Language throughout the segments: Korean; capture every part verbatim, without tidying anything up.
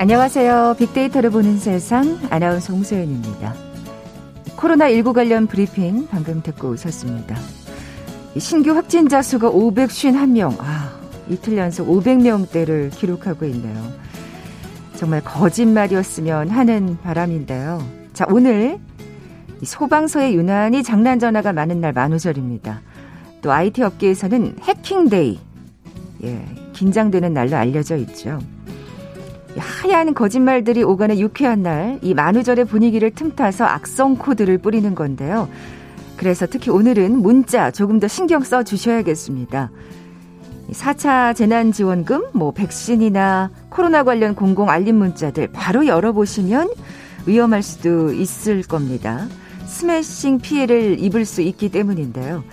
안녕하세요. 빅데이터를 보는 세상 아나운서 홍소연입니다. 코로나십구 관련 브리핑 방금 듣고 오셨습니다. 신규 확진자 수가 오백오십일 명, 아, 이틀 연속 오백 명대를 기록하고 있네요. 정말 거짓말이었으면 하는 바람인데요. 자, 오늘 소방서에 유난히 장난 전화가 많은 날 만우절입니다. 또 아이티 업계에서는 해킹데이, 예, 긴장되는 날로 알려져 있죠. 하얀 거짓말들이 오가는 유쾌한 날, 이 만우절의 분위기를 틈타서 악성 코드를 뿌리는 건데요. 그래서 특히 오늘은 문자 조금 더 신경 써 주셔야겠습니다. 사 차 재난지원금, 뭐 백신이나 코로나 관련 공공 알림 문자들 바로 열어보시면 위험할 수도 있을 겁니다. 스매싱 피해를 입을 수 있기 때문인데요.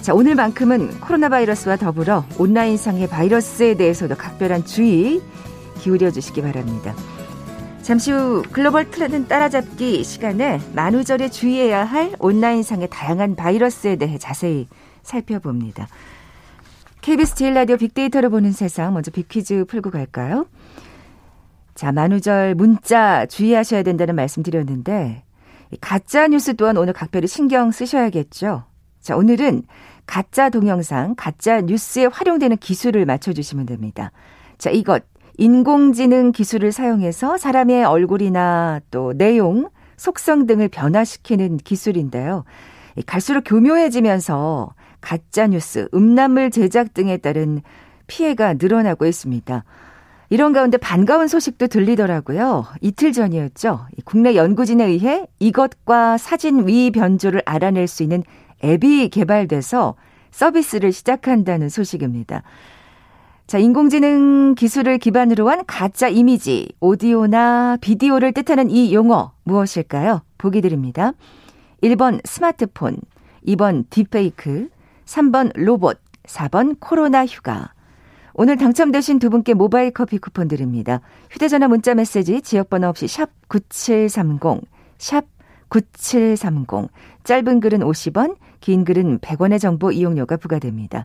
자, 오늘만큼은 코로나 바이러스와 더불어 온라인상의 바이러스에 대해서도 각별한 주의 기울여 주시기 바랍니다. 잠시 후 글로벌 트렌드 따라잡기 시간에 만우절에 주의해야 할 온라인상의 다양한 바이러스에 대해 자세히 살펴봅니다. 케이비에스 제일 라디오 빅데이터를 보는 세상, 먼저 빅퀴즈 풀고 갈까요? 자, 만우절 문자 주의하셔야 된다는 말씀드렸는데 가짜 뉴스 또한 오늘 각별히 신경 쓰셔야겠죠. 자, 오늘은 가짜 동영상, 가짜 뉴스에 활용되는 기술을 맞춰주시면 됩니다. 자, 이것. 인공지능 기술을 사용해서 사람의 얼굴이나 또 내용, 속성 등을 변화시키는 기술인데요. 갈수록 교묘해지면서 가짜뉴스, 음란물 제작 등에 따른 피해가 늘어나고 있습니다. 이런 가운데 반가운 소식도 들리더라고요. 이틀 전이었죠. 국내 연구진에 의해 이것과 사진 위 변조를 알아낼 수 있는 앱이 개발돼서 서비스를 시작한다는 소식입니다. 자, 인공지능 기술을 기반으로 한 가짜 이미지, 오디오나 비디오를 뜻하는 이 용어 무엇일까요? 보기 드립니다. 일 번 스마트폰, 이 번 딥페이크, 삼 번 로봇, 사 번 코로나 휴가. 오늘 당첨되신 두 분께 모바일 커피 쿠폰 드립니다. 휴대전화 문자 메시지 지역번호 없이 샵 구칠삼공, 샵 구칠삼공. 짧은 글은 오십 원, 긴 글은 백 원의 정보 이용료가 부과됩니다.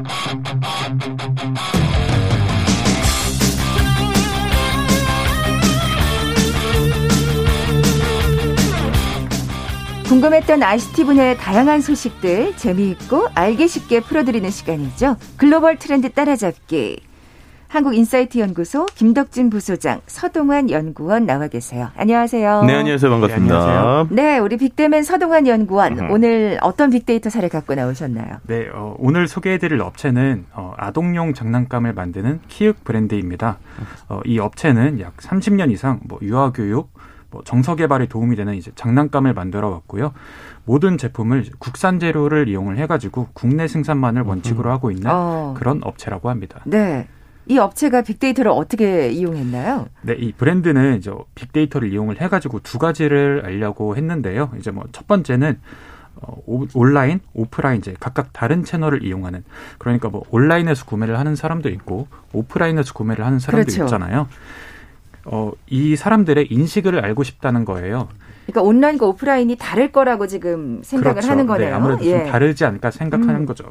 궁금했던 아이씨티 분야의 다양한 소식들 재미있고 알기 쉽게 풀어드리는 시간이죠. 글로벌 트렌드 따라잡기. 한국인사이트 연구소 김덕진 부소장, 서동환 연구원 나와 계세요. 안녕하세요. 네, 안녕하세요. 반갑습니다. 네, 안녕하세요. 네, 우리 빅데이맨 서동환 연구원. 음. 오늘 어떤 빅데이터 사례 갖고 나오셨나요? 네, 어, 오늘 소개해드릴 업체는 어, 아동용 장난감을 만드는 키윽 브랜드입니다. 어, 이 업체는 약 삼십 년 이상 뭐 유아교육, 뭐 정서 개발에 도움이 되는 이제 장난감을 만들어 왔고요. 모든 제품을 국산 재료를 이용을 해가지고 국내 생산만을 원칙으로 하고 있는 어. 그런 업체라고 합니다. 네. 이 업체가 빅데이터를 어떻게 이용했나요? 네, 이 브랜드는 이제 빅데이터를 이용을 해가지고 두 가지를 알려고 했는데요. 이제 뭐 첫 번째는 오, 온라인, 오프라인 이제 각각 다른 채널을 이용하는, 그러니까 뭐 온라인에서 구매를 하는 사람도 있고 오프라인에서 구매를 하는 사람도 그렇죠. 있잖아요. 어, 이 사람들의 인식을 알고 싶다는 거예요. 그러니까 온라인과 오프라인이 다를 거라고 지금 생각을 그렇죠. 하는 거네요. 네, 아무래도 예. 좀 다르지 않을까 생각하는 음. 거죠.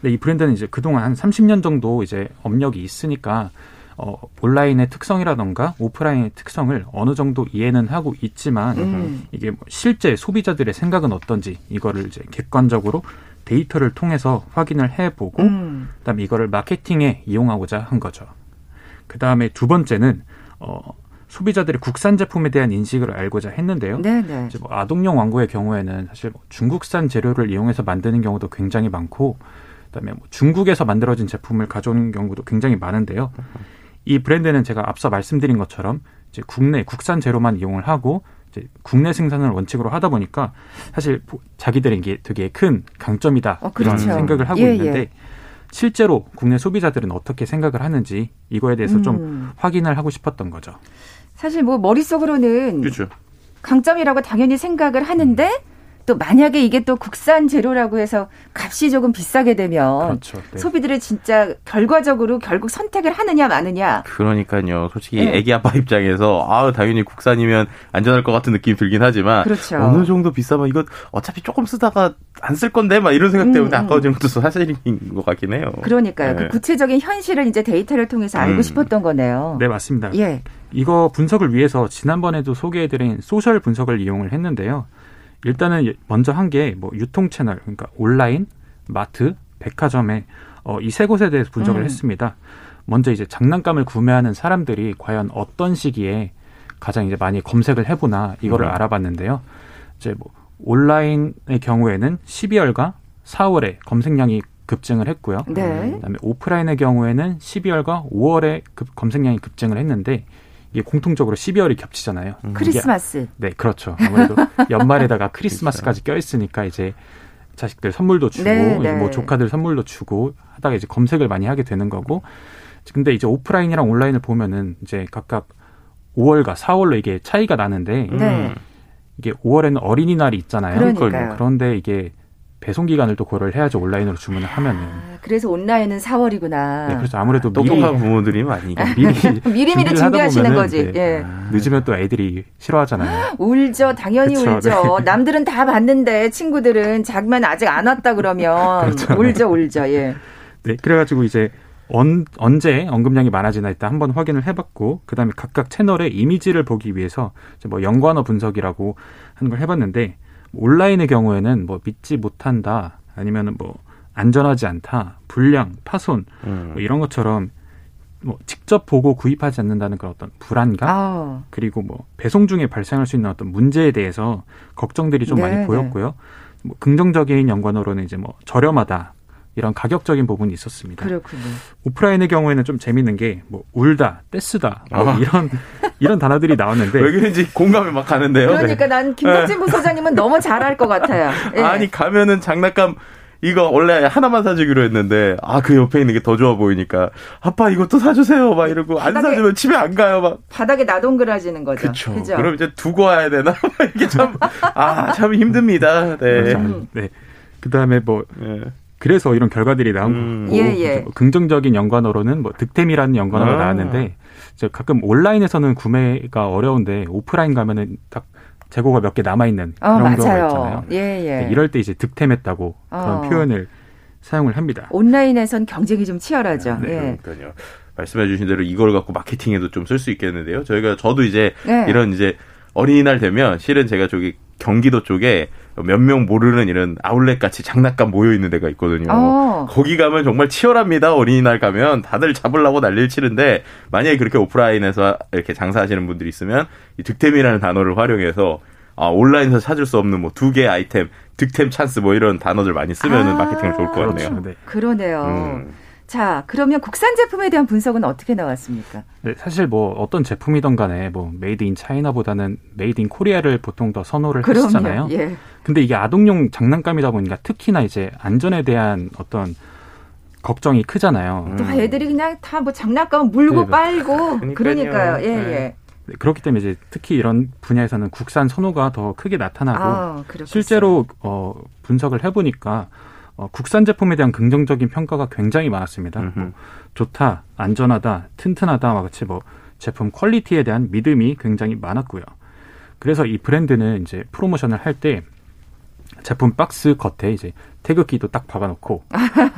근데 이 브랜드는 이제 그동안 한 삼십 년 정도 이제 업력이 있으니까 어, 온라인의 특성이라던가 오프라인의 특성을 어느 정도 이해는 하고 있지만 음. 이게 뭐 실제 소비자들의 생각은 어떤지 이거를 이제 객관적으로 데이터를 통해서 확인을 해보고 음. 그다음에 이거를 마케팅에 이용하고자 한 거죠. 그다음에 두 번째는 어, 소비자들의 국산 제품에 대한 인식을 알고자 했는데요. 네네. 이제 뭐 아동용 완구의 경우에는 사실 뭐 중국산 재료를 이용해서 만드는 경우도 굉장히 많고 그다음에 뭐 중국에서 만들어진 제품을 가져오는 경우도 굉장히 많은데요. 이 브랜드는 제가 앞서 말씀드린 것처럼 이제 국내 국산 재료만 이용을 하고 이제 국내 생산을 원칙으로 하다 보니까 사실 자기들의 이게 되게 큰 강점이다 어, 그렇죠. 이런 생각을 하고 예, 있는데 예. 실제로 국내 소비자들은 어떻게 생각을 하는지 이거에 대해서 음. 좀 확인을 하고 싶었던 거죠. 사실 뭐 머릿속으로는 그렇죠. 강점이라고 당연히 생각을 하는데 또 만약에 이게 또 국산 재료라고 해서 값이 조금 비싸게 되면 그렇죠. 네. 소비들의 진짜 결과적으로 결국 선택을 하느냐 마느냐. 그러니까요. 솔직히 네. 애기 아빠 입장에서 아 당연히 국산이면 안전할 것 같은 느낌이 들긴 하지만 그렇죠. 어느 정도 비싸면 이거 어차피 조금 쓰다가 안 쓸 건데 막 이런 생각 때문에 음, 음. 아까워지는 것도 사실인 것 같긴 해요. 그러니까요. 네. 그 구체적인 현실을 이제 데이터를 통해서 알고 음. 싶었던 거네요. 네, 맞습니다. 예. 이거 분석을 위해서 지난번에도 소개해드린 소셜 분석을 이용을 했는데요. 일단은 먼저 한 게 뭐 유통 채널, 그러니까 온라인, 마트, 백화점에 어, 이 세 곳에 대해서 분석을 음. 했습니다. 먼저 이제 장난감을 구매하는 사람들이 과연 어떤 시기에 가장 이제 많이 검색을 해보나 이거를 음. 알아봤는데요. 이제 뭐 온라인의 경우에는 십이월과 사월에 검색량이 급증을 했고요. 네. 그다음에 오프라인의 경우에는 십이월과 오월에 급, 검색량이 급증을 했는데. 이게 공통적으로 십이월이 겹치잖아요. 음. 크리스마스. 네, 그렇죠. 아무래도 연말에다가 크리스마스까지 껴있으니까 이제 자식들 선물도 주고, 네, 네. 뭐 조카들 선물도 주고 하다가 이제 검색을 많이 하게 되는 거고. 근데 이제 오프라인이랑 온라인을 보면은 이제 각각 오월과 사월로 이게 차이가 나는데, 네. 이게 오월에는 어린이날이 있잖아요. 그러니까요. 그런데 이게 배송 기간을 또 고려를 해야지 온라인으로 주문을 하면은. 아, 그래서 온라인은 사월이구나. 네, 그래서 아무래도 아, 똑똑한 부모들이 많이 미리 미리미리 준비하시는 거지. 네. 예. 늦으면 또 애들이 싫어하잖아요. 울죠, 당연히 그쵸, 울죠. 네. 남들은 다 봤는데 친구들은 자기만 아직 안 왔다 그러면 그렇죠, 울죠, 네. 울죠. 예. 네, 그래가지고 이제 언, 언제 언급량이 많아지나 일단 한번 확인을 해봤고, 그다음에 각각 채널의 이미지를 보기 위해서 이제 뭐 연관어 분석이라고 하는 걸 해봤는데. 온라인의 경우에는 뭐 믿지 못한다, 아니면은 뭐 안전하지 않다, 불량, 파손 음. 뭐 이런 것처럼 뭐 직접 보고 구입하지 않는다는 그런 어떤 불안감, 아. 그리고 뭐 배송 중에 발생할 수 있는 어떤 문제에 대해서 걱정들이 좀 네, 많이 보였고요. 네. 뭐 긍정적인 연관어로는 이제 뭐 저렴하다 이런 가격적인 부분이 있었습니다. 그렇군요. 오프라인의 경우에는 좀 재밌는 게 뭐 울다, 떼쓰다 뭐 아. 이런 이런 단어들이 나왔는데 왜 그런지 공감이 막 가는데요. 그러니까 네. 난 김덕진 부서장님은 너무 잘할 것 같아요. 네. 아니 가면은 장난감 이거 원래 하나만 사주기로 했는데 아 그 옆에 있는 게 더 좋아 보이니까 아빠 이것도 사주세요 막 이러고 바닥에, 안 사주면 집에 안 가요 막 바닥에 나동그라지는 거죠. 그렇죠. 그럼 이제 두고 와야 되나 이게 참 아 참 힘듭니다. 네. 네. 그다음에 뭐 네. 그래서 이런 결과들이 나온 음. 거고 예, 예. 긍정적인 연관어로는 뭐 득템이라는 연관어가 아. 나왔는데 가끔 온라인에서는 구매가 어려운데 오프라인 가면은 딱 재고가 몇 개 남아있는 그런 어, 맞아요. 경우가 있잖아요. 예, 예. 이럴 때 이제 득템했다고 어. 그런 표현을 사용을 합니다. 온라인에선 경쟁이 좀 치열하죠. 네, 예. 그러니까요. 말씀해 주신 대로 이걸 갖고 마케팅에도 좀 쓸 수 있겠는데요. 저희가 저도 이제 예. 이런 이제 어린이날 되면 실은 제가 저기 경기도 쪽에 몇 명 모르는 이런 아울렛같이 장난감 모여있는 데가 있거든요. 오. 거기 가면 정말 치열합니다. 어린이날 가면 다들 잡으려고 난리를 치는데 만약에 그렇게 오프라인에서 이렇게 장사하시는 분들이 있으면 이 득템이라는 단어를 활용해서 아, 온라인에서 찾을 수 없는 뭐 두 개의 아이템, 득템 찬스 뭐 이런 단어들 많이 쓰면 아. 마케팅을 좋을 것 같네요. 그렇죠. 네. 그러네요. 음. 자, 그러면 국산 제품에 대한 분석은 어떻게 나왔습니까? 네, 사실 뭐 어떤 제품이든 간에 뭐 메이드 인 차이나보다는 메이드 인 코리아를 보통 더 선호를 그럼요. 하시잖아요. 예. 근데 이게 아동용 장난감이다 보니까 특히나 이제 안전에 대한 어떤 걱정이 크잖아요. 또 음. 애들이 그냥 다 뭐 장난감 물고 네, 빨고 그러니까요. 그러니까요. 예, 네. 예. 그렇기 때문에 이제 특히 이런 분야에서는 국산 선호가 더 크게 나타나고 아, 실제로 어, 분석을 해보니까 어, 국산 제품에 대한 긍정적인 평가가 굉장히 많았습니다. 뭐, 좋다, 안전하다, 튼튼하다와 같이 뭐 제품 퀄리티에 대한 믿음이 굉장히 많았고요. 그래서 이 브랜드는 이제 프로모션을 할 때 제품 박스 겉에 이제 태극기도 딱 박아놓고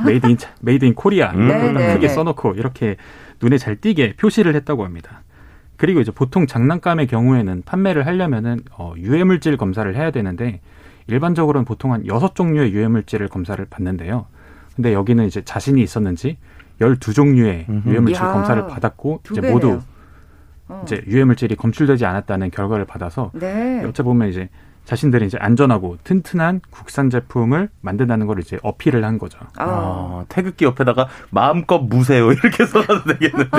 메이드 인 메이드 인 코리아 크게 써놓고 이렇게 눈에 잘 띄게 표시를 했다고 합니다. 그리고 이제 보통 장난감의 경우에는 판매를 하려면은 어, 유해물질 검사를 해야 되는데. 일반적으로는 보통 한 여섯 종류의 유해물질을 검사를 받는데요. 근데 여기는 이제 자신이 있었는지 열두 종류의 음흠. 유해물질 야, 검사를 받았고 이제 배네요. 모두 어. 이제 유해물질이 검출되지 않았다는 결과를 받아서 네. 여쭤 보면 이제 자신들이 이제 안전하고 튼튼한 국산 제품을 만든다는 걸 이제 어필을 한 거죠. 아, 아 태극기 옆에다가 마음껏 무세요 이렇게 써놔도 되겠는데.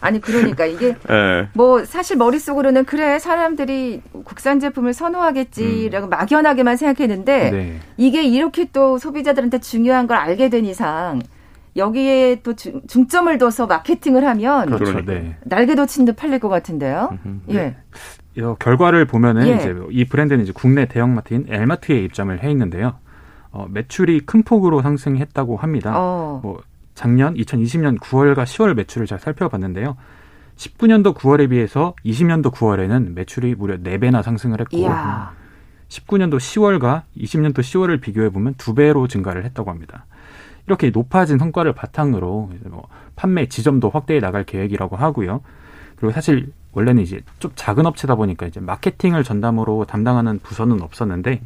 아니 그러니까 이게 네. 뭐 사실 머릿속으로는 그래 사람들이 국산 제품을 선호하겠지라고 음. 막연하게만 생각했는데 네. 이게 이렇게 또 소비자들한테 중요한 걸 알게 된 이상 여기에 또 중, 중점을 둬서 마케팅을 하면 그렇죠, 네. 날개도 친 듯 팔릴 것 같은데요. 음, 네. 예. 결과를 보면은 예. 이제 이 브랜드는 이제 국내 대형마트인 엘마트에 입점을 해 있는데요. 어, 매출이 큰 폭으로 상승했다고 합니다. 어. 뭐 작년 이천이십 년 구월과 시월 매출을 잘 살펴봤는데요. 십구 년도 구월에 비해서 이십 년도 구월에는 매출이 무려 네 배나 상승을 했고 이야. 십구 년도 시월과 이십 년도 시월을 비교해보면 두 배로 증가를 했다고 합니다. 이렇게 높아진 성과를 바탕으로 뭐 판매 지점도 확대해 나갈 계획이라고 하고요. 그리고 사실 원래는 이제 좀 작은 업체다 보니까 이제 마케팅을 전담으로 담당하는 부서는 없었는데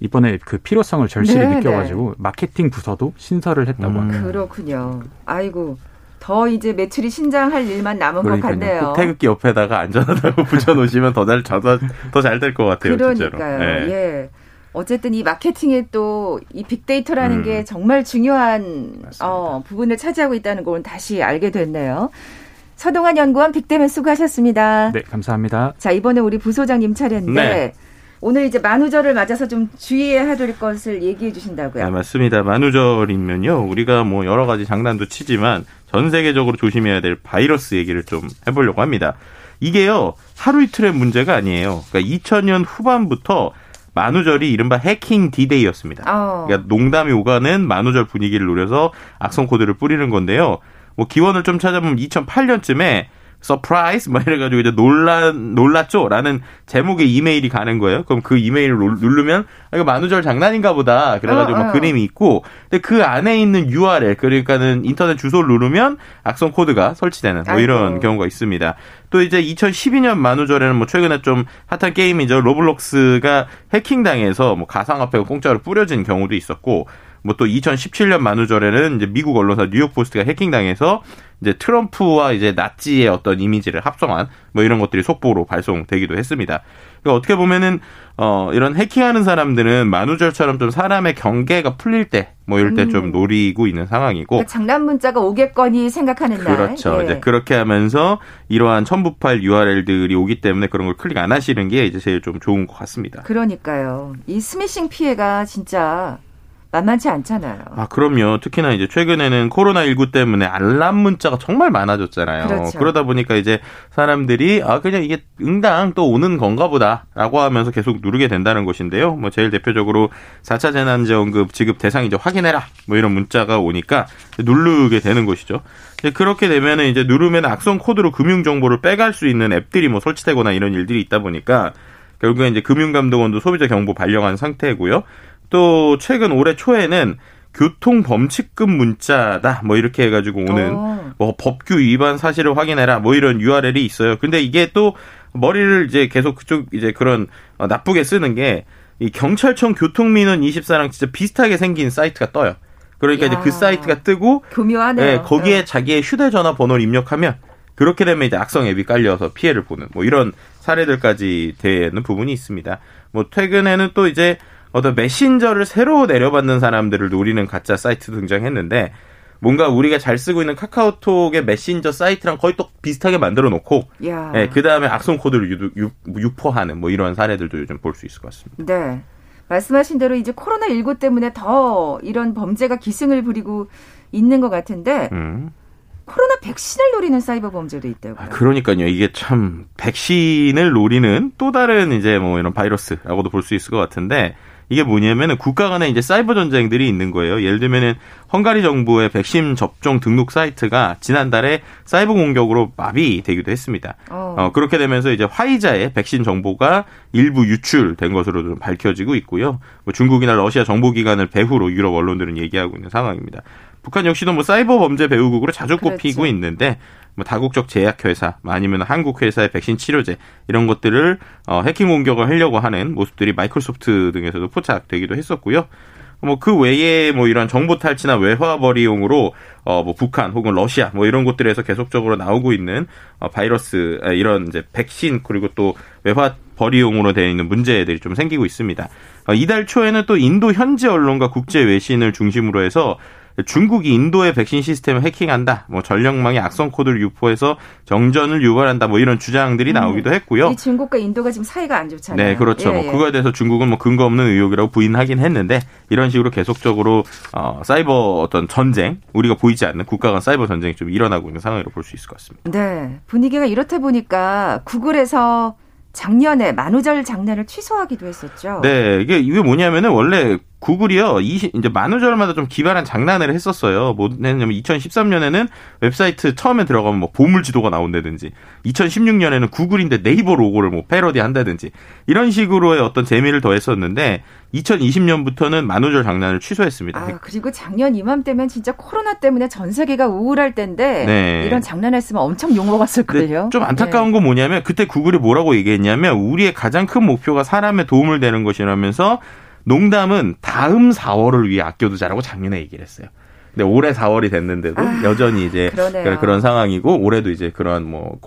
이번에 그 필요성을 절실히 네, 느껴가지고 네. 마케팅 부서도 신설을 했다고 합니다. 음. 그렇군요. 아이고. 더 이제 매출이 신장할 일만 남은 그러니까요. 것 같네요. 꼭 태극기 옆에다가 안전하다고 붙여놓으시면 더 잘, 더 잘 될 것 같아요. 그러니까요. 진짜로. 네. 예. 어쨌든 이 마케팅에 또 이 빅데이터라는 음. 게 정말 중요한 어, 부분을 차지하고 있다는 걸 다시 알게 됐네요. 서동환 연구원 빅데이터 수고하셨습니다. 네, 감사합니다. 자, 이번에 우리 부소장님 차례인데. 네. 오늘 이제 만우절을 맞아서 좀 주의해야 될 것을 얘기해 주신다고요? 네, 맞습니다. 만우절이면요. 우리가 뭐 여러 가지 장난도 치지만 전 세계적으로 조심해야 될 바이러스 얘기를 좀 해보려고 합니다. 이게요. 하루 이틀의 문제가 아니에요. 그러니까 이천 년 후반부터 만우절이 이른바 해킹 디데이였습니다. 어. 그러니까 농담이 오가는 만우절 분위기를 노려서 악성 코드를 뿌리는 건데요. 뭐 기원을 좀 찾아보면 이천팔 년쯤에 서프라이즈 막 이래가지고 이제 놀라 놀랐죠라는 제목의 이메일이 가는 거예요. 그럼 그 이메일을 누르면 아, 이거 만우절 장난인가 보다. 그래가지고 어, 막 어. 그림이 있고, 근데 그 안에 있는 유알엘 그러니까는 인터넷 주소를 누르면 악성 코드가 설치되는 뭐 이런 아이고. 경우가 있습니다. 또 이제 이천십이 년 만우절에는 뭐 최근에 좀 핫한 게임이죠. 로블록스가 해킹당해서 뭐 가상화폐가 공짜로 뿌려진 경우도 있었고. 뭐 또 이천십칠 년 만우절에는 이제 미국 언론사 뉴욕포스트가 해킹당해서 이제 트럼프와 이제 나치의 어떤 이미지를 합성한 뭐 이런 것들이 속보로 발송되기도 했습니다. 그러니까 어떻게 보면은 어 이런 해킹하는 사람들은 만우절처럼 좀 사람의 경계가 풀릴 때 뭐 이럴 때 좀 음. 노리고 있는 상황이고 그러니까 장난 문자가 오겠거니 생각하는 그렇죠. 날 그렇죠. 예. 이제 그렇게 하면서 이러한 첨부파일 유알엘들이 오기 때문에 그런 걸 클릭 안 하시는 게 이제 제일 좀 좋은 것 같습니다. 그러니까요. 이 스미싱 피해가 진짜 만만치 않잖아요. 아, 그럼요. 특히나 이제 최근에는 코로나십구 때문에 알람 문자가 정말 많아졌잖아요. 그렇죠. 그러다 보니까 이제 사람들이 아, 그냥 이게 응당 또 오는 건가 보다라고 하면서 계속 누르게 된다는 것인데요. 뭐 제일 대표적으로 사 차 재난지원금 지급 대상이죠. 확인해라. 뭐 이런 문자가 오니까 누르게 되는 것이죠. 그렇게 되면은 이제 누르면 악성 코드로 금융 정보를 빼갈 수 있는 앱들이 뭐 설치되거나 이런 일들이 있다 보니까 결국엔 이제 금융감독원도 소비자 경보 발령한 상태고요. 또 최근 올해 초에는 교통범칙금 문자다 뭐 이렇게 해가지고 오는 뭐 법규 위반 사실을 확인해라 뭐 이런 유알엘이 있어요. 근데 이게 또 머리를 이제 계속 그쪽 이제 그런 어, 나쁘게 쓰는 게 이 경찰청 교통민원 이십사랑 진짜 비슷하게 생긴 사이트가 떠요. 그러니까 야. 이제 그 사이트가 뜨고 교묘하네요. 예, 거기에 네. 자기의 휴대전화 번호를 입력하면 그렇게 되면 이제 악성 앱이 깔려서 피해를 보는 뭐 이런 사례들까지 되는 부분이 있습니다. 뭐 최근에는 또 이제 어떤 메신저를 새로 내려받는 사람들을 노리는 가짜 사이트 등장했는데 뭔가 우리가 잘 쓰고 있는 카카오톡의 메신저 사이트랑 거의 또 비슷하게 만들어 놓고 예, 그다음에 악성 코드를 유포하는 뭐 이런 사례들도 요즘 볼 수 있을 것 같습니다. 네. 말씀하신 대로 이제 코로나십구 때문에 더 이런 범죄가 기승을 부리고 있는 것 같은데 음. 코로나 백신을 노리는 사이버 범죄도 있다고요. 아, 그러니까요. 이게 참 백신을 노리는 또 다른 이제 뭐 이런 바이러스라고도 볼 수 있을 것 같은데 이게 뭐냐면은 국가 간에 이제 사이버 전쟁들이 있는 거예요. 예를 들면은 헝가리 정부의 백신 접종 등록 사이트가 지난달에 사이버 공격으로 마비되기도 했습니다. 어. 어, 그렇게 되면서 이제 화이자의 백신 정보가 일부 유출된 것으로 좀 밝혀지고 있고요. 뭐 중국이나 러시아 정보기관을 배후로 유럽 언론들은 얘기하고 있는 상황입니다. 북한 역시도 뭐 사이버 범죄 배후국으로 자주 꼽히고 그렇지. 있는데 뭐 다국적 제약회사 아니면 한국 회사의 백신 치료제 이런 것들을 어, 해킹 공격을 하려고 하는 모습들이 마이크로소프트 등에서도 포착되기도 했었고요. 뭐 그 외에 뭐 이런 정보 탈취나 외화벌이용으로 어, 뭐 북한 혹은 러시아 뭐 이런 곳들에서 계속적으로 나오고 있는 어, 바이러스 이런 이제 백신 그리고 또 외화벌이용으로 되어 있는 문제들이 좀 생기고 있습니다. 어, 이달 초에는 또 인도 현지 언론과 국제 외신을 중심으로 해서 중국이 인도의 백신 시스템을 해킹한다. 뭐 전력망에 악성 코드를 유포해서 정전을 유발한다. 뭐 이런 주장들이 나오기도 했고요. 이 중국과 인도가 지금 사이가 안 좋잖아요. 네, 그렇죠. 예, 예. 뭐 그거에 대해서 중국은 뭐 근거 없는 의혹이라고 부인하긴 했는데 이런 식으로 계속적으로 어, 사이버 어떤 전쟁, 우리가 보이지 않는 국가 간 사이버 전쟁이 좀 일어나고 있는 상황으로 볼 수 있을 것 같습니다. 네, 분위기가 이렇다 보니까 구글에서 작년에 만우절 장난을 취소하기도 했었죠. 네, 이게 이게 뭐냐면은 원래 구글이요, 이십, 이제 만우절마다 좀 기발한 장난을 했었어요. 뭐 했냐면 이천십삼 년에는 웹사이트 처음에 들어가면 뭐 보물지도가 나온다든지, 이천십육 년에는 구글인데 네이버 로고를 뭐 패러디한다든지 이런 식으로의 어떤 재미를 더했었는데 이천이십 년부터는 만우절 장난을 취소했습니다. 아, 그리고 작년 이맘때면 진짜 코로나 때문에 전 세계가 우울할 때인데 네. 이런 장난했으면 엄청 욕 먹었을 거예요. 좀 안타까운 네. 건 뭐냐면 그때 구글이 뭐라고 얘기했냐면 우리의 가장 큰 목표가 사람의 도움을 되는 것이라면서. 농담은 다음 사월을 위해 아껴두자라고 작년에 얘기를 했어요. 근데 올해 사월이 됐는데도 아, 여전히 이제 그러네요. 그런 상황이고 올해도 이제 그런 뭐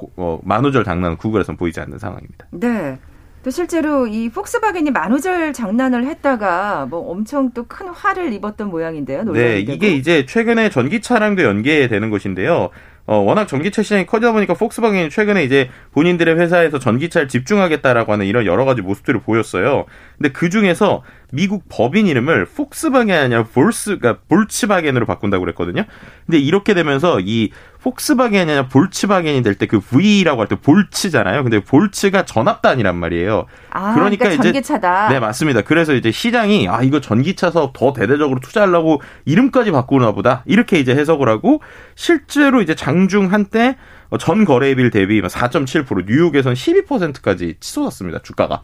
만우절 장난은 구글에서는 보이지 않는 상황입니다. 네. 또 실제로 이 폭스바겐이 만우절 장난을 했다가 뭐 엄청 또 큰 화를 입었던 모양인데요. 네, 되고. 이게 이제 최근에 전기차랑도 연계되는 것인데요. 어, 워낙 전기차 시장이 커지다 보니까 폭스바겐이 최근에 이제 본인들의 회사에서 전기차를 집중하겠다라고 하는 이런 여러 가지 모습들을 보였어요. 근데 그 중에서 미국 법인 이름을 폭스바겐이 아니라 볼스, 그러니까 볼츠바겐으로 바꾼다고 그랬거든요. 근데 이렇게 되면서 이 폭스바겐이 아니라 볼츠바겐이 될 때 그 V라고 할 때 볼츠잖아요. 근데 볼츠가 전압단이란 말이에요. 아, 그러니까, 그러니까 전기차다. 이제, 네, 맞습니다. 그래서 이제 시장이 아, 이거 전기차 사업 더 대대적으로 투자하려고 이름까지 바꾸나 보다. 이렇게 이제 해석을 하고 실제로 이제 장 장중 한때 전 거래일 대비 사 점 칠 퍼센트, 뉴욕에서는 십이 퍼센트까지 치솟았습니다. 주가가.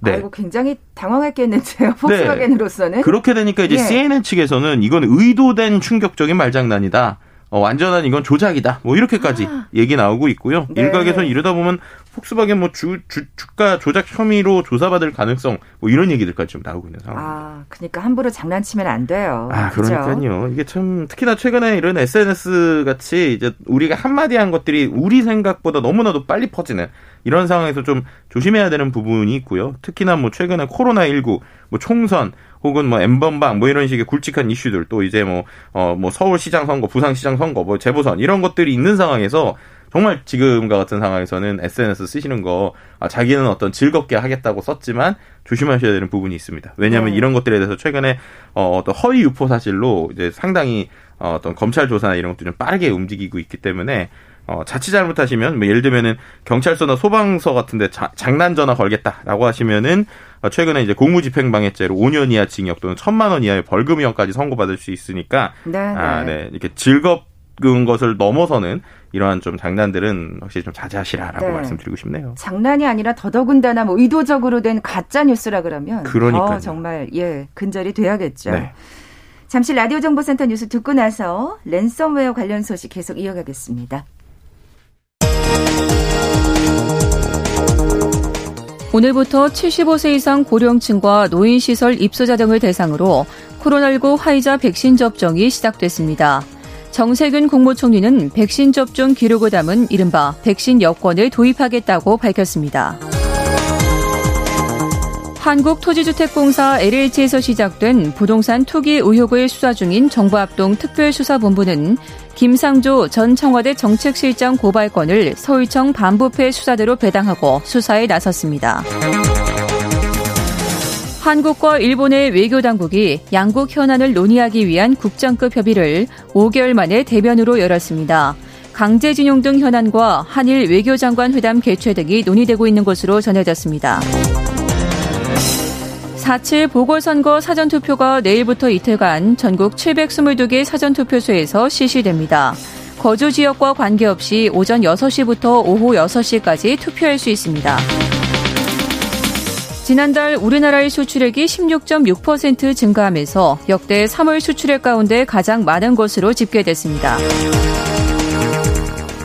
네. 아이고, 굉장히 당황했겠는데요. 폭스바겐으로서는. 네. 그렇게 되니까 이제 예. 씨엔엔 측에서는 이건 의도된 충격적인 말장난이다. 어, 완전한 이건 조작이다. 뭐 이렇게까지 아. 얘기 나오고 있고요. 네. 일각에서는 이러다 보면 폭스바겐 뭐 주, 주, 주가 조작 혐의로 조사받을 가능성 뭐 이런 얘기들까지 좀 나오고 있는 상황입니다. 아, 그러니까 함부로 장난치면 안 돼요. 아, 그렇죠? 그러니까요. 이게 참 특히나 최근에 이런 에스엔에스 같이 이제 우리가 한마디 한 것들이 우리 생각보다 너무나도 빨리 퍼지는 이런 상황에서 좀 조심해야 되는 부분이 있고요. 특히나 뭐 최근에 코로나십구, 뭐 총선 혹은 뭐 엠번방 뭐 이런 식의 굵직한 이슈들 또 이제 뭐 어, 뭐 서울시장 선거, 부산시장 선거, 뭐 재보선 이런 것들이 있는 상황에서 정말 지금과 같은 상황에서는 에스엔에스 쓰시는 거 아, 자기는 어떤 즐겁게 하겠다고 썼지만 조심하셔야 되는 부분이 있습니다. 왜냐하면 네. 이런 것들에 대해서 최근에 어, 어떤 허위 유포 사실로 이제 상당히 어, 어떤 검찰 조사나 이런 것도 좀 빠르게 움직이고 있기 때문에 어, 자칫 잘못하시면 뭐 예를 들면은 경찰서나 소방서 같은데 자, 장난 전화 걸겠다라고 하시면은 어, 최근에 이제 공무집행방해죄로 오 년 이하 징역 또는 천만 원 이하의 벌금형까지 선고받을 수 있으니까 네, 네. 아, 네. 이렇게 즐겁 그런 것을 넘어서는 이러한 좀 장난들은 확실히 좀 자제하시라라고 네. 말씀드리고 싶네요. 장난이 아니라 더더군다나 뭐 의도적으로 된 가짜 뉴스라 그러면 그러니까요. 더 정말 예 근절이 돼야겠죠. 네. 잠시 라디오 정보센터 뉴스 듣고 나서 랜섬웨어 관련 소식 계속 이어가겠습니다. 오늘부터 칠십오 세 이상 고령층과 노인시설 입소자 등을 대상으로 코로나십구 화이자 백신 접종이 시작됐습니다. 정세균 국무총리는 백신 접종 기록을 담은 이른바 백신 여권을 도입하겠다고 밝혔습니다. 한국토지주택공사 엘에이치에서 시작된 부동산 투기 의혹을 수사 중인 정부합동 특별수사본부는 김상조 전 청와대 정책실장 고발건을 서울청 반부패 수사대로 배당하고 수사에 나섰습니다. 한국과 일본의 외교당국이 양국 현안을 논의하기 위한 국장급 협의를 오 개월 만에 대면으로 열었습니다. 강제징용 등 현안과 한일 외교장관 회담 개최 등이 논의되고 있는 것으로 전해졌습니다. 사 점 칠 보궐선거 사전투표가 내일부터 이틀간 전국 칠백이십이 개 사전투표소에서 실시됩니다. 거주 지역과 관계없이 오전 여섯 시부터 오후 여섯 시까지 투표할 수 있습니다. 지난달 우리나라의 수출액이 십육 점 육 퍼센트 증가하면서 역대 삼월 수출액 가운데 가장 많은 것으로 집계됐습니다.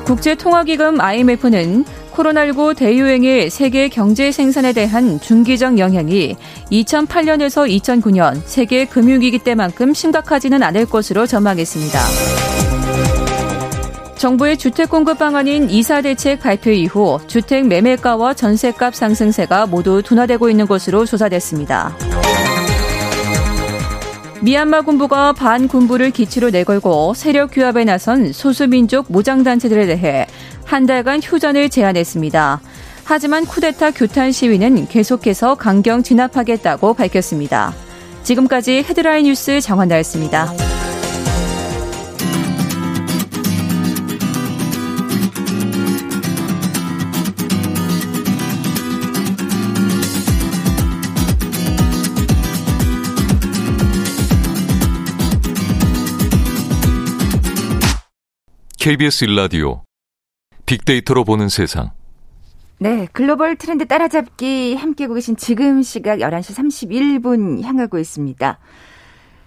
국제통화기금 아이엠에프는 코로나십구 대유행의 세계 경제 생산에 대한 중기적 영향이 이천팔 년에서 이천구 년 세계 금융위기 때만큼 심각하지는 않을 것으로 전망했습니다. 정부의 주택 공급 방안인 이사 대책 발표 이후 주택 매매가와 전셋값 상승세가 모두 둔화되고 있는 것으로 조사됐습니다. 미얀마 군부가 반군부를 기치로 내걸고 세력 규합에 나선 소수민족 무장단체들에 대해 한 달간 휴전을 제안했습니다. 하지만 쿠데타 규탄 시위는 계속해서 강경 진압하겠다고 밝혔습니다. 지금까지 헤드라인 뉴스 정한나였습니다. 케이비에스 일라디오 빅데이터로 보는 세상. 네, 글로벌 트렌드 따라잡기 함께하고 계신 지금 시각 열한 시 삼십일 분 향하고 있습니다.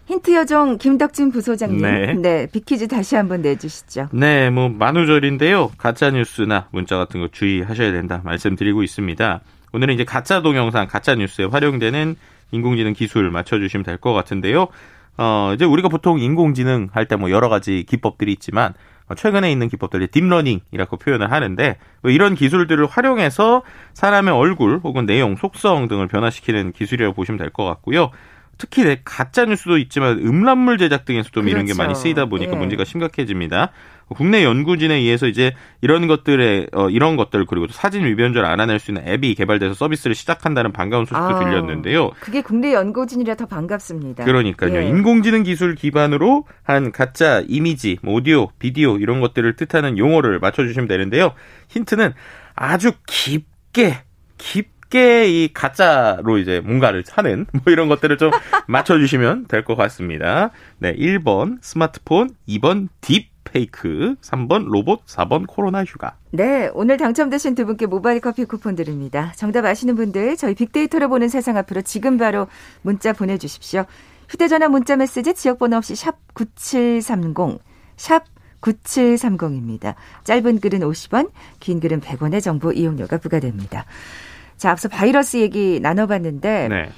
힌트 여정 김덕진 부소장님, 네, 네 빅퀴즈 다시 한번 내주시죠. 네, 뭐 만우절인데요. 가짜 뉴스나 문자 같은 거 주의하셔야 된다 말씀드리고 있습니다. 오늘은 이제 가짜 동영상, 가짜 뉴스에 활용되는 인공지능 기술 맞춰주시면 될 것 같은데요. 어, 이제 우리가 보통 인공지능 할 때 뭐 여러 가지 기법들이 있지만, 최근에 있는 기법들이 딥러닝이라고 표현을 하는데, 이런 기술들을 활용해서 사람의 얼굴 혹은 내용, 속성 등을 변화시키는 기술이라고 보시면 될 것 같고요. 특히 가짜 뉴스도 있지만 음란물 제작 등에서도 그렇죠. 이런 게 많이 쓰이다 보니까 예. 문제가 심각해집니다. 국내 연구진에 의해서 이제 이런 것들에 어, 이런 것들 그리고 또 사진 위변조를 알아낼 수 있는 앱이 개발돼서 서비스를 시작한다는 반가운 소식도 아우, 들렸는데요. 그게 국내 연구진이라 더 반갑습니다. 그러니까요. 예. 인공지능 기술 기반으로 한 가짜 이미지, 뭐 오디오, 비디오 이런 것들을 뜻하는 용어를 맞춰주시면 되는데요. 힌트는 아주 깊게 깊. 쉽게 이 가짜로 이제 뭔가를 사는 뭐 이런 것들을 좀 맞춰주시면 될 것 같습니다. 네, 일 번 스마트폰, 이 번 딥페이크, 삼 번 로봇, 사 번 코로나 휴가. 네, 오늘 당첨되신 두 분께 모바일 커피 쿠폰 드립니다. 정답 아시는 분들 저희 빅데이터로 보는 세상 앞으로 지금 바로 문자 보내주십시오. 휴대전화 문자 메시지 지역번호 없이 샵 구칠삼공, 샵 구칠삼공입니다. 짧은 글은 오십 원, 긴 글은 백 원의 정보 이용료가 부과됩니다. 자, 앞서 바이러스 얘기 나눠봤는데 네.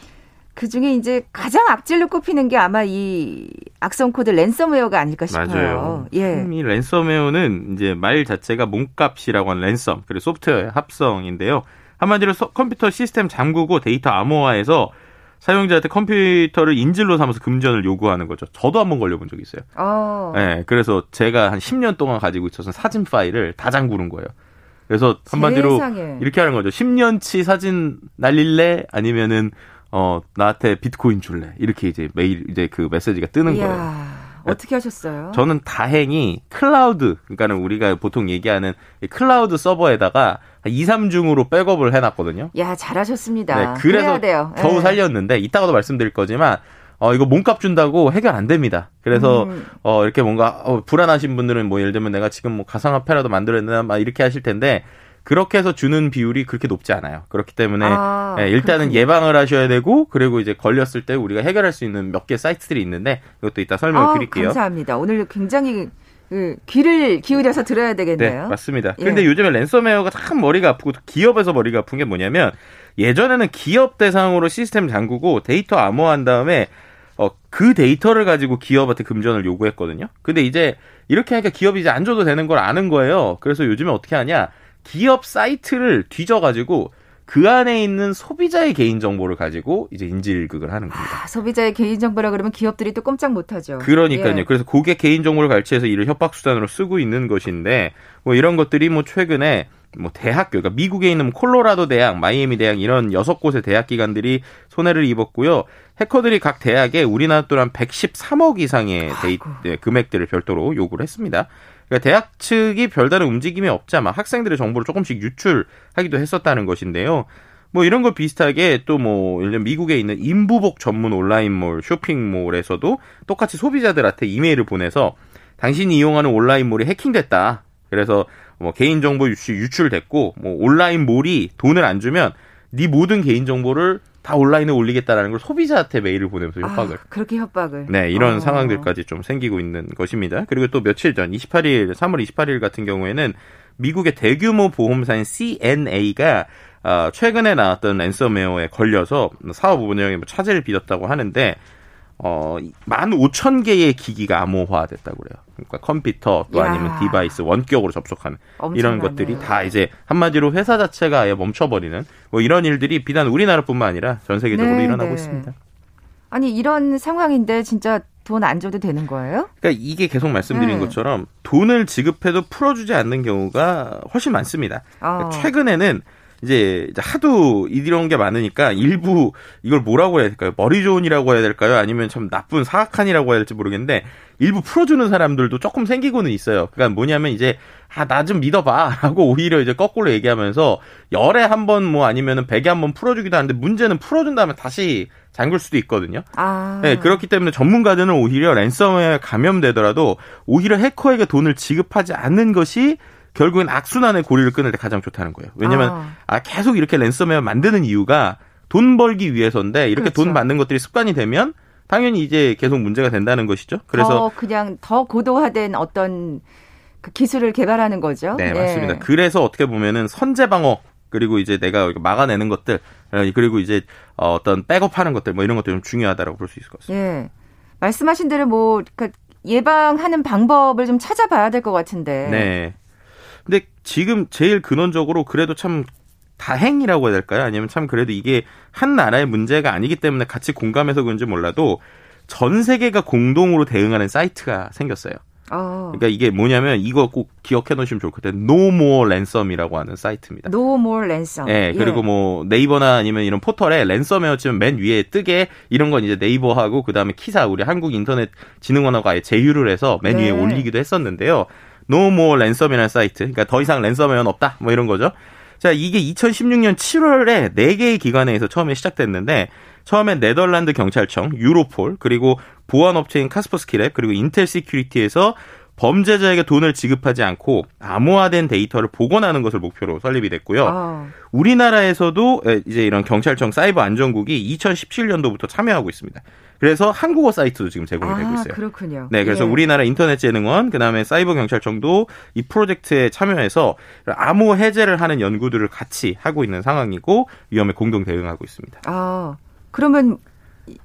그중에 이제 가장 악질로 꼽히는 게 아마 이 악성 코드 랜섬웨어가 아닐까 싶어요. 맞아요. 예. 이 랜섬웨어는 이제 말 자체가 몸값이라고 하는 랜섬 그리고 소프트웨어의 합성인데요. 한마디로 서, 컴퓨터 시스템 잠그고 데이터 암호화해서 사용자한테 컴퓨터를 인질로 삼아서 금전을 요구하는 거죠. 저도 한번 걸려본 적이 있어요. 어. 네, 그래서 제가 한 십 년 동안 가지고 있었던 사진 파일을 다 잠그는 거예요. 그래서 한마디로 세상에. 이렇게 하는 거죠. 십 년치 사진 날릴래? 아니면은 어 나한테 비트코인 줄래? 이렇게 이제 매일 이제 그 메시지가 뜨는 이야, 거예요. 어떻게 하셨어요? 저는 다행히 클라우드, 그러니까는 우리가 보통 얘기하는 클라우드 서버에다가 이, 삼중으로 백업을 해놨거든요. 야, 잘하셨습니다. 네, 그래서 돼요. 겨우 살렸는데 이따가도 말씀드릴 거지만. 어, 이거 몸값 준다고 해결 안 됩니다. 그래서, 음. 어, 이렇게 뭔가, 어, 불안하신 분들은 뭐, 예를 들면 내가 지금 뭐, 가상화폐라도 만들어야 되나, 이렇게 하실 텐데, 그렇게 해서 주는 비율이 그렇게 높지 않아요. 그렇기 때문에, 아, 예, 일단은 그렇군요. 예방을 하셔야 되고, 그리고 이제 걸렸을 때 우리가 해결할 수 있는 몇 개 사이트들이 있는데, 이것도 이따 설명을 아, 드릴게요. 감사합니다. 오늘 굉장히, 그, 귀를 기울여서 들어야 되겠네요. 네, 맞습니다. 예. 그런데 요즘에 랜섬웨어가 참 머리가 아프고, 기업에서 머리가 아픈 게 뭐냐면, 예전에는 기업 대상으로 시스템 잠그고 데이터 암호화한 다음에, 어, 그 데이터를 가지고 기업한테 금전을 요구했거든요. 근데 이제 이렇게 하니까 기업이 이제 안 줘도 되는 걸 아는 거예요. 그래서 요즘에 어떻게 하냐. 기업 사이트를 뒤져가지고 그 안에 있는 소비자의 개인정보를 가지고 이제 인질극을 하는 겁니다. 아, 소비자의 개인정보라 그러면 기업들이 또 꼼짝 못하죠. 그러니까요. 예. 그래서 고객 개인정보를 갈취해서 이를 협박수단으로 쓰고 있는 것인데 뭐 이런 것들이 뭐 최근에 뭐 대학교, 그러니까 미국에 있는 콜로라도 대학, 마이애미 대학 이런 여섯 곳의 대학기관들이 손해를 입었고요. 해커들이 각 대학에 우리나라 돈 한 백십삼억 이상의 데이, 네, 금액들을 별도로 요구를 했습니다. 그러니까 대학 측이 별다른 움직임이 없자마 학생들의 정보를 조금씩 유출하기도 했었다는 것인데요. 뭐 이런 거 비슷하게 또 뭐 예를 들면 미국에 있는 인부복 전문 온라인몰, 쇼핑몰에서도 똑같이 소비자들한테 이메일을 보내서 당신이 이용하는 온라인몰이 해킹됐다. 그래서 뭐 개인정보 유출, 유출됐고 뭐 온라인몰이 돈을 안 주면 네 모든 개인정보를 다 온라인에 올리겠다라는 걸 소비자한테 메일을 보내면서 협박을. 아, 그렇게 협박을. 네, 이런 어. 상황들까지 좀 생기고 있는 것입니다. 그리고 또 며칠 전, 이십팔 일, 삼월 이십팔일 같은 경우에는 미국의 대규모 보험사인 씨엔에이가 어, 최근에 나왔던 랜섬웨어에 걸려서 사업 운영에 뭐 차질을 빚었다고 하는데 어, 만 오천 개의 기기가 암호화됐다고 그래요. 그러니까 컴퓨터 또 야. 아니면 디바이스 원격으로 접속하는 엄청나네요. 이런 것들이 다 이제 한마디로 회사 자체가 아예 멈춰버리는 뭐 이런 일들이 비단 우리나라뿐만 아니라 전 세계적으로 네, 일어나고 네. 있습니다. 아니 이런 상황인데 진짜 돈 안 줘도 되는 거예요? 그러니까 이게 계속 말씀드린 네. 것처럼 돈을 지급해도 풀어주지 않는 경우가 훨씬 많습니다. 어. 그러니까 최근에는 이제, 이제 하도 이런 게 많으니까 일부 이걸 뭐라고 해야 될까요? 머리 좋은이라고 해야 될까요? 아니면 참 나쁜 사악한이라고 해야 될지 모르겠는데 일부 풀어주는 사람들도 조금 생기고는 있어요. 그러니까 뭐냐면 이제 아, 나 좀 믿어봐 라고 오히려 이제 거꾸로 얘기하면서 열에 한 번 뭐 아니면은 백에 한 번 풀어주기도 하는데 문제는 풀어준 다음에 다시 잠글 수도 있거든요. 아. 네, 그렇기 때문에 전문가들은 오히려 랜섬웨어에 감염되더라도 오히려 해커에게 돈을 지급하지 않는 것이 결국엔 악순환의 고리를 끊을 때 가장 좋다는 거예요. 왜냐면 아. 아, 계속 이렇게 랜섬웨어 만드는 이유가 돈 벌기 위해서인데 이렇게 그렇죠. 돈 받는 것들이 습관이 되면 당연히 이제 계속 문제가 된다는 것이죠. 그래서 더 그냥 더 고도화된 어떤 그 기술을 개발하는 거죠. 네, 예. 맞습니다. 그래서 어떻게 보면은 선제 방어 그리고 이제 내가 막아내는 것들 그리고 이제 어떤 백업하는 것들 뭐 이런 것들이 좀 중요하다라고 볼 수 있을 것 같습니다. 예, 말씀하신 대로 뭐 예방하는 방법을 좀 찾아봐야 될 것 같은데. 네. 근데 지금 제일 근원적으로 그래도 참 다행이라고 해야 될까요? 아니면 참 그래도 이게 한 나라의 문제가 아니기 때문에 같이 공감해서 그런지 몰라도 전 세계가 공동으로 대응하는 사이트가 생겼어요. 어. 그러니까 이게 뭐냐면 이거 꼭 기억해 놓으시면 좋을 것 같아요. No More Ransom이라고 하는 사이트입니다. No More Ransom. 네, 그리고 예. 뭐 네이버나 아니면 이런 포털에 랜섬웨어 치면 맨 위에 뜨게 이런 건 이제 네이버하고 그다음에 키사 우리 한국인터넷진흥원하고 아예 제휴를 해서 맨 네. 위에 올리기도 했었는데요. No More Ransom이라는 사이트. 그러니까 더 이상 랜섬웨어는 없다. 뭐 이런 거죠. 자, 이게 이천십육년 칠월에 네 개의 기관에서 처음에 시작됐는데 처음엔 네덜란드 경찰청, 유로폴, 그리고 보안업체인 카스퍼스키랩, 그리고 인텔 시큐리티에서 범죄자에게 돈을 지급하지 않고 암호화된 데이터를 복원하는 것을 목표로 설립이 됐고요. 아. 우리나라에서도 이제 이런 경찰청 사이버 안전국이 이천십칠년도부터 참여하고 있습니다. 그래서 한국어 사이트도 지금 제공이 아, 되고 있어요. 그렇군요. 네, 그래서 예. 우리나라 인터넷재능원, 그다음에 사이버 경찰청도 이 프로젝트에 참여해서 암호 해제를 하는 연구들을 같이 하고 있는 상황이고 위험에 공동 대응하고 있습니다. 아, 그러면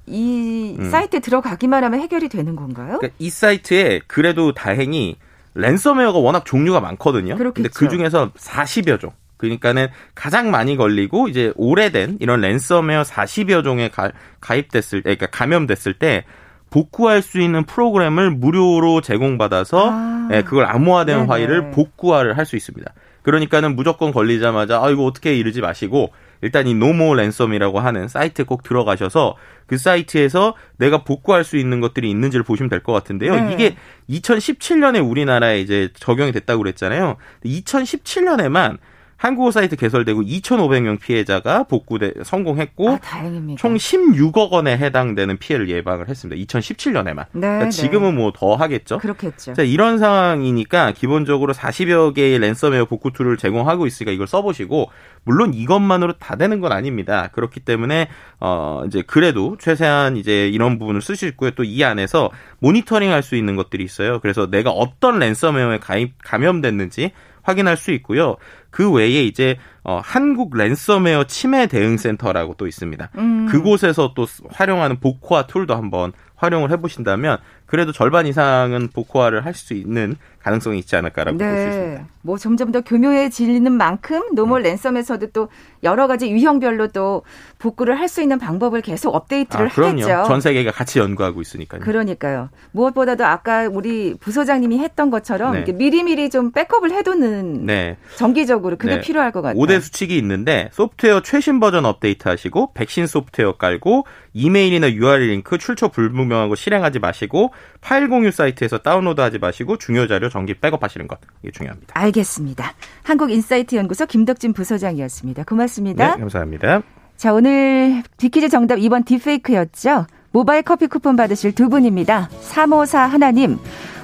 이 사이트에 음. 들어가기만 하면 해결이 되는 건가요? 그러니까 이 사이트에 그래도 다행히 랜섬웨어가 워낙 종류가 많거든요. 그런데 그 중에서 사십여 종. 그러니까는 가장 많이 걸리고 이제 오래된 이런 랜섬웨어 사십여 종에 가, 가입됐을 때, 그러니까 감염됐을 때 복구할 수 있는 프로그램을 무료로 제공받아서 아. 예, 그걸 암호화된 네네. 파일을 복구화를 할 수 있습니다. 그러니까는 무조건 걸리자마자 아 이거 어떻게 이러지 마시고. 일단 이 노모 랜섬이라고 하는 사이트에 꼭 들어가셔서 그 사이트에서 내가 복구할 수 있는 것들이 있는지를 보시면 될 것 같은데요. 네. 이게 이천십칠년에 우리나라에 이제 적용이 됐다고 그랬잖아요. 이천십칠년에만 한국어 사이트 개설되고 이천오백명 피해자가 복구 성공했고 아, 다행입니다. 총 십육억 원에 해당되는 피해를 예방을 했습니다. 이천십칠년에만. 네, 그러니까 지금은 네. 뭐 더 하겠죠. 그렇겠죠. 자, 이런 상황이니까 기본적으로 사십여 개의 랜섬웨어 복구 툴을 제공하고 있으니까 이걸 써보시고 물론 이것만으로 다 되는 건 아닙니다. 그렇기 때문에 어 이제 그래도 최대한 이제 이런 부분을 쓰실 거고요. 또 이 안에서 모니터링할 수 있는 것들이 있어요. 그래서 내가 어떤 랜섬웨어에 가입, 감염됐는지 확인할 수 있고요. 그 외에 이제 어, 한국 랜섬웨어 침해 대응센터라고 또 있습니다. 음. 그곳에서 또 활용하는 복호화 툴도 한번 활용을 해보신다면 그래도 절반 이상은 복호화를 할 수 있는 가능성이 있지 않을까라고 네. 볼 수 있습니다. 뭐 점점 더 교묘해지는 만큼 노멀 네. 랜섬에서도 또 여러 가지 유형별로 또 복구를 할 수 있는 방법을 계속 업데이트를 아, 그럼요. 하겠죠. 전 세계가 같이 연구하고 있으니까요. 그러니까요. 무엇보다도 아까 우리 부소장님이 했던 것처럼 네. 미리미리 좀 백업을 해두는 네. 정기적으로 그게 네. 필요할 것 같아요. 오대 수칙이 있는데 소프트웨어 최신 버전 업데이트하시고 백신 소프트웨어 깔고 이메일이나 유알엘 링크 출처 불분명한 거 실행하지 마시고 파일 공유 사이트에서 다운로드하지 마시고 중요 자료 정기 백업하시는 것 이게 중요합니다. 알겠습니다. 한국인사이트 연구소 김덕진 부소장이었습니다. 고맙습니다. 네, 감사합니다. 자, 오늘 빅퀴즈 정답 이 번 딥페이크였죠. 모바일 커피 쿠폰 받으실 두 분입니다. 삼오사 하나님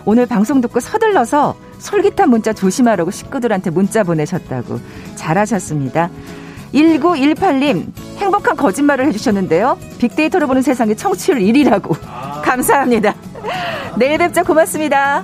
오늘 방송 듣고 서둘러서 솔깃한 문자 조심하라고 식구들한테 문자 보내셨다고 잘하셨습니다. 일구일팔 님 행복한 거짓말을 해주셨는데요. 빅데이터로 보는 세상의 청취율 일위라고. 아. 감사합니다. 내일 뵙자 고맙습니다.